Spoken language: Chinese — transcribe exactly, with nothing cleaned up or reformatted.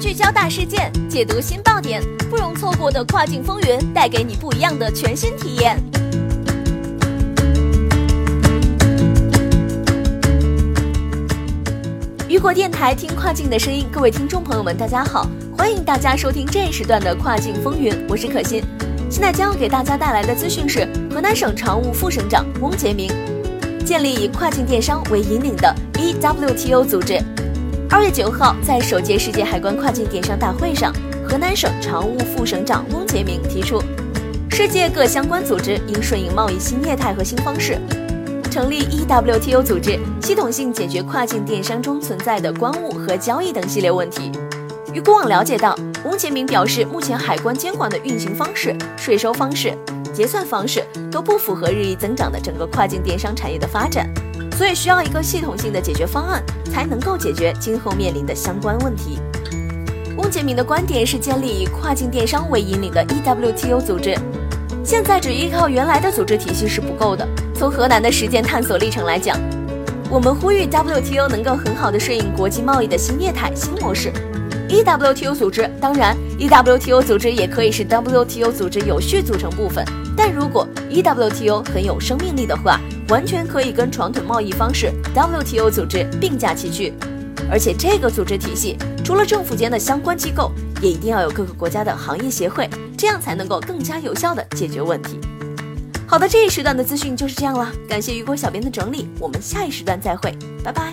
聚焦大事件，解读新爆点，不容错过的跨境风云，带给你不一样的全新体验。雨果电台，听跨境的声音。各位听众朋友们，大家好，欢迎大家收听这一时段的跨境风云，我是可心。现在将要给大家带来的资讯是，河南省常务副省长翁杰明建立以跨境电商为引领的 E W T O 组织。二月九号，在首届世界海关跨境电商大会上，河南省常务副省长翁杰明提出，世界各相关组织应顺应贸易新业态和新方式，成立 E W T O 组织，系统性解决跨境电商中存在的关务和交易等系列问题。与过往了解到，翁杰明表示，目前海关监管的运行方式、税收方式、结算方式都不符合日益增长的整个跨境电商产业的发展，所以需要一个系统性的解决方案，才能够解决今后面临的相关问题。翁杰明的观点是，建立以跨境电商为引领的 E W T O 组织，现在只依靠原来的组织体系是不够的。从河南的实践探索历程来讲，我们呼吁 W T O 能够很好地顺应国际贸易的新业态、新模式。E W T O 组织，当然 E W T O 组织也可以是 W T O 组织有序组成部分，但如果 E W T O 很有生命力的话，完全可以跟传统贸易方式 W T O 组织并驾齐驱。而且这个组织体系除了政府间的相关机构，也一定要有各个国家的行业协会，这样才能够更加有效地解决问题。好的，这一时段的资讯就是这样了，感谢雨果小编的整理，我们下一时段再会，拜拜。